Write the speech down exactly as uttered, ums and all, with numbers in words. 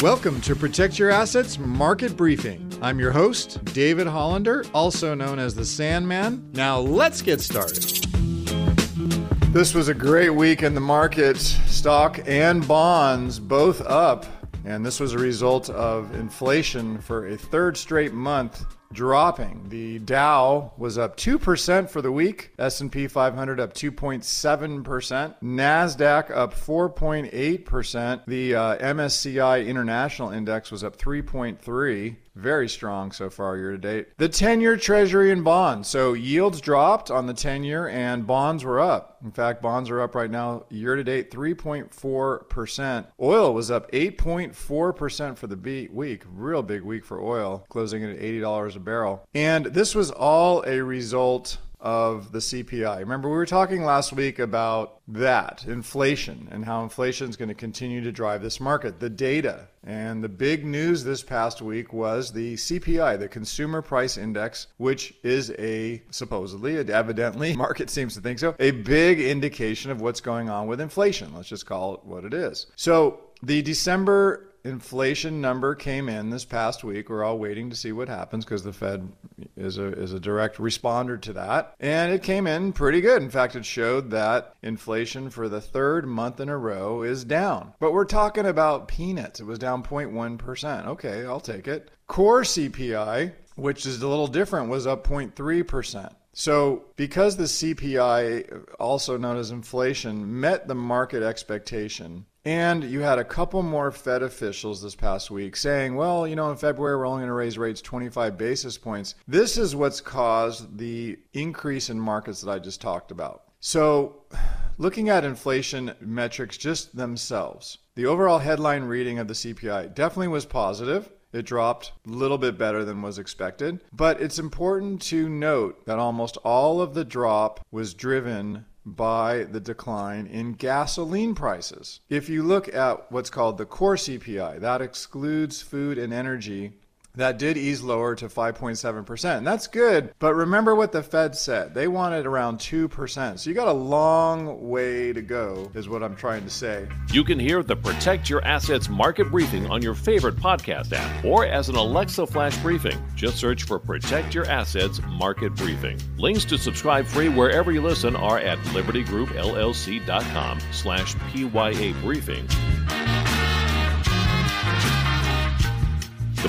Welcome to Protect Your Assets Market Briefing. I'm your host, David Hollander, also known as the Sandman. Now let's get started. This was a great week in the markets, stock and bonds both up. And this was a result of inflation for a third straight month dropping. The Dow was up two percent for the week, S and P five hundred up two point seven percent, NASDAQ up four point eight percent, the uh, M S C I International Index was up three point three percent. Very strong so far year to date. The ten-year Treasury and bonds. So yields dropped on the ten-year and bonds were up. In fact, bonds are up right now year to date three point four percent. Oil was up eight point four percent for the week. Real big week for oil, closing in at eighty dollars a barrel. And this was all a result of the C P I. Remember, we were talking last week about that, inflation, and how inflation is going to continue to drive this market, the data. And the big news this past week was the C P I, the Consumer Price Index, which is a supposedly, evidently, market seems to think so, a big indication of what's going on with inflation. Let's just call it what it is. So the December inflation number came in this past week. We're all waiting to see what happens because the Fed is a is a direct responder to that. And it came in pretty good. In fact, it showed that inflation for the third month in a row is down. But we're talking about peanuts. It was down zero point one percent. Okay, I'll take it. Core C P I, which is a little different, was up zero point three percent. So because the C P I, also known as inflation, met the market expectation, and you had a couple more Fed officials this past week saying, well, you know, in February, we're only going to raise rates twenty-five basis points. This is what's caused the increase in markets that I just talked about. So looking at inflation metrics just themselves, the overall headline reading of the C P I definitely was positive. It dropped a little bit better than was expected. But it's important to note that almost all of the drop was driven by the decline in gasoline prices. If you look at what's called the core C P I, that excludes food and energy, that did ease lower to five point seven percent. That's good, but remember what the Fed said. They wanted around two percent. So you got a long way to go, is what I'm trying to say. You can hear the Protect Your Assets Market Briefing on your favorite podcast app or as an Alexa flash briefing. Just search for Protect Your Assets Market Briefing. Links to subscribe free wherever you listen are at libertygroupllc.com slash PYA briefing. The